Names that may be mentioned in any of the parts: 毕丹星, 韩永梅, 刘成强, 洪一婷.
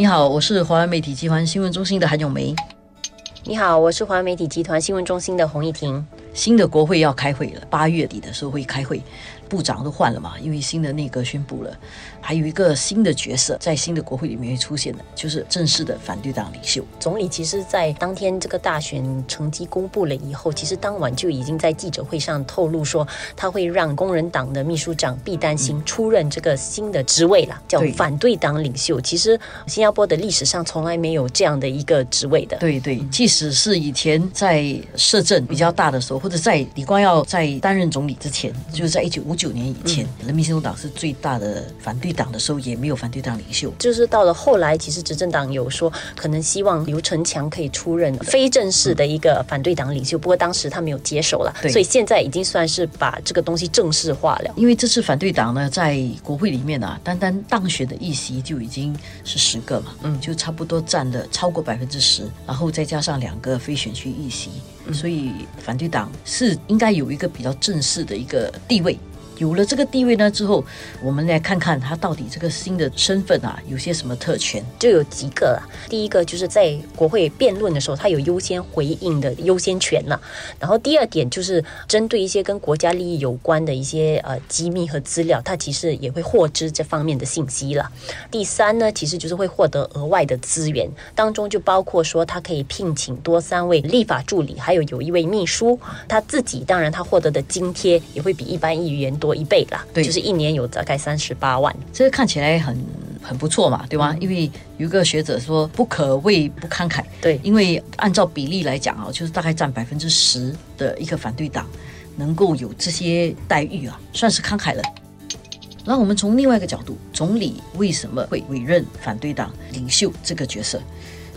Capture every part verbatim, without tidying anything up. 你好，我是华南媒体集团新闻中心的韩永梅。你好，我是华南媒体集团新闻中心的洪一婷。新的国会要开会了，八月底的时候会开会，部长都换了嘛，因为新的内阁宣布了，还有一个新的角色在新的国会里面会出现的，就是正式的反对党领袖。总理其实在当天这个大选成绩公布了以后，其实当晚就已经在记者会上透露说，他会让工人党的秘书长毕丹星出任这个新的职位了，叫反对党领袖。其实新加坡的历史上从来没有这样的一个职位的。对对，即使是以前在摄政比较大的时候，或者在李光耀在担任总理之前，就是在一九五九年以前，嗯、人民行动党是最大的反对党的时候，也没有反对党领袖。就是到了后来，其实执政党有说可能希望刘成强可以出任非正式的一个反对党领袖，嗯、不过当时他没有接手了，所以现在已经算是把这个东西正式化了。因为这次反对党呢，在国会里面啊，单单当选的议席就已经是十个嘛，嗯，就差不多占了超过百分之十，然后再加上两个非选区议席，嗯、所以反对党是应该有一个比较正式的一个地位。有了这个地位呢之后，我们来看看他到底这个新的身份啊有些什么特权。就有几个啊，第一个就是在国会辩论的时候他有优先回应的优先权了、啊、然后第二点就是针对一些跟国家利益有关的一些呃机密和资料，他其实也会获知这方面的信息了。第三呢，其实就是会获得额外的资源，当中就包括说他可以聘请多三位立法助理，还有有一位秘书。他自己当然他获得的津贴也会比一般议员多一倍啦，就是一年有大概三十八万，这看起来很很不错嘛，对吗？嗯、因为有一个学者说不可谓不慷慨，对，因为按照比例来讲啊，就是大概占百分之十的一个反对党能够有这些待遇啊，算是慷慨了。那我们从另外一个角度，总理为什么会委任反对党领袖这个角色？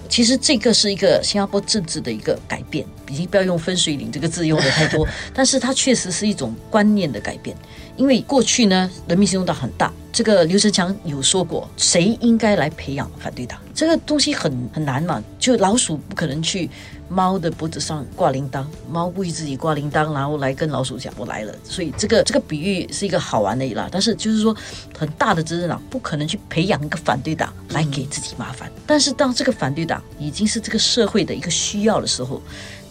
其实这个是一个新加坡政治的一个改变，已经不要用分水岭这个字用的太多，但是它确实是一种观念的改变。因为过去呢，人民行动党很大，这个刘成强有说过，谁应该来培养反对党？这个东西很很难嘛，就老鼠不可能去猫的脖子上挂铃铛，猫故意自己挂铃铛，然后来跟老鼠讲我来了。所以这个这个比喻是一个好玩的啦，但是就是说，很大的执政党不可能去培养一个反对党来给自己麻烦。嗯、但是当这个反对党已经是这个社会的一个需要的时候，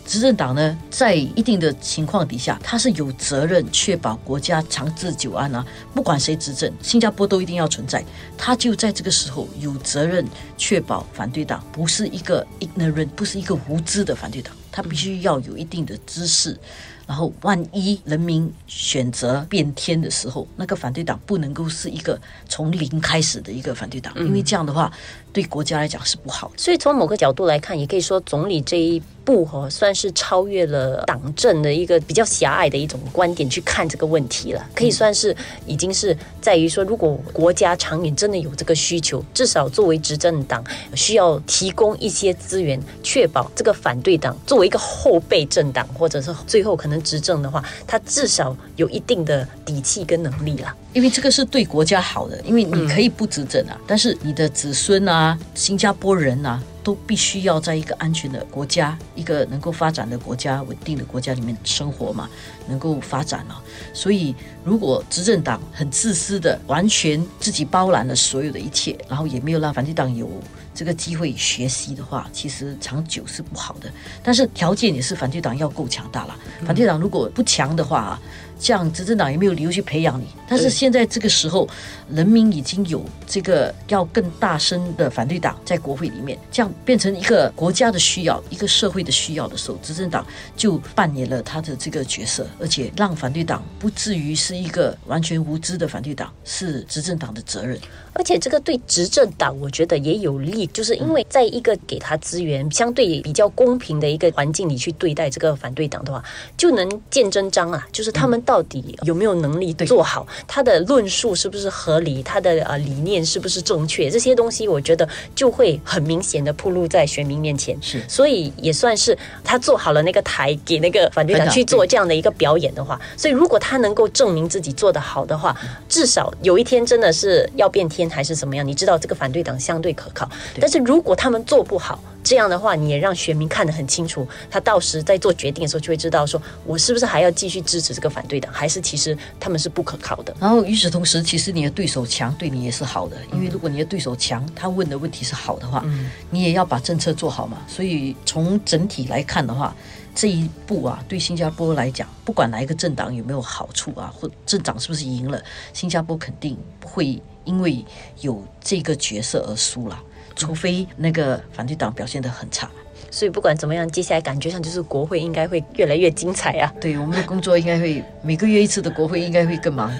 执政党呢，在一定的情况底下，他是有责任确保国家长治久安啊，不管谁执政，新加坡都一定要存在。他就在这个时候有责任确保反对党不是一个 ignorant， 不是一个无知的反对党，他必须要有一定的知识。然后万一人民选择变天的时候，那个反对党不能够是一个从零开始的一个反对党，因为这样的话对国家来讲是不好的。所以从某个角度来看，也可以说总理这一步、哦、算是超越了党政的一个比较狭隘的一种观点去看这个问题了，可以算是已经是在于说，如果国家长远真的有这个需求，至少作为执政党需要提供一些资源，确保这个反对党作为一个后备政党，或者是最后可能执政的话，他至少有一定的底气跟能力啦。因为这个是对国家好的，因为你可以不执政啊，嗯、但是你的子孙啊，新加坡人啊，都必须要在一个安全的国家，一个能够发展的国家，稳定的国家里面生活嘛，能够发展嘛。所以如果执政党很自私的完全自己包揽了所有的一切，然后也没有让反对党有这个机会学习的话，其实长久是不好的。但是条件也是反对党要够强大啦，反对党如果不强的话啊，这样执政党也没有理由去培养你。但是现在这个时候，人民已经有这个要更大声的反对党在国会里面，这样变成一个国家的需要，一个社会的需要的时候，执政党就扮演了他的这个角色，而且让反对党不至于是一个完全无知的反对党，是执政党的责任。而且这个对执政党我觉得也有利，就是因为在一个给他资源相对比较公平的一个环境里去对待这个反对党的话，就能见真章啊，就是他们到底有没有能力做好，他的论述是不是合理，他的、呃、理念是不是正确，这些东西我觉得就会很明显的暴露在选民面前。是，所以也算是他做好了那个台，给那个反对党去做这样的一个表演的话，所以如果他能够证明自己做得好的话，至少有一天真的是要变天还是怎么样，你知道这个反对党相对可靠。但是如果他们做不好，这样的话你也让选民看得很清楚，他到时在做决定的时候就会知道说我是不是还要继续支持这个反对党，还是其实他们是不可靠的。然后与此同时，其实你的对手强对你也是好的，因为如果你的对手强，他问的问题是好的话、嗯、你也要把政策做好嘛。所以从整体来看的话，这一步啊，对新加坡来讲，不管哪一个政党有没有好处啊，或政党是不是赢了，新加坡肯定不会因为有这个角色而输了，除非那个反对党表现得很差。所以不管怎么样，接下来感觉上就是国会应该会越来越精彩啊。对，我们的工作应该会每个月一次的国会应该会更忙。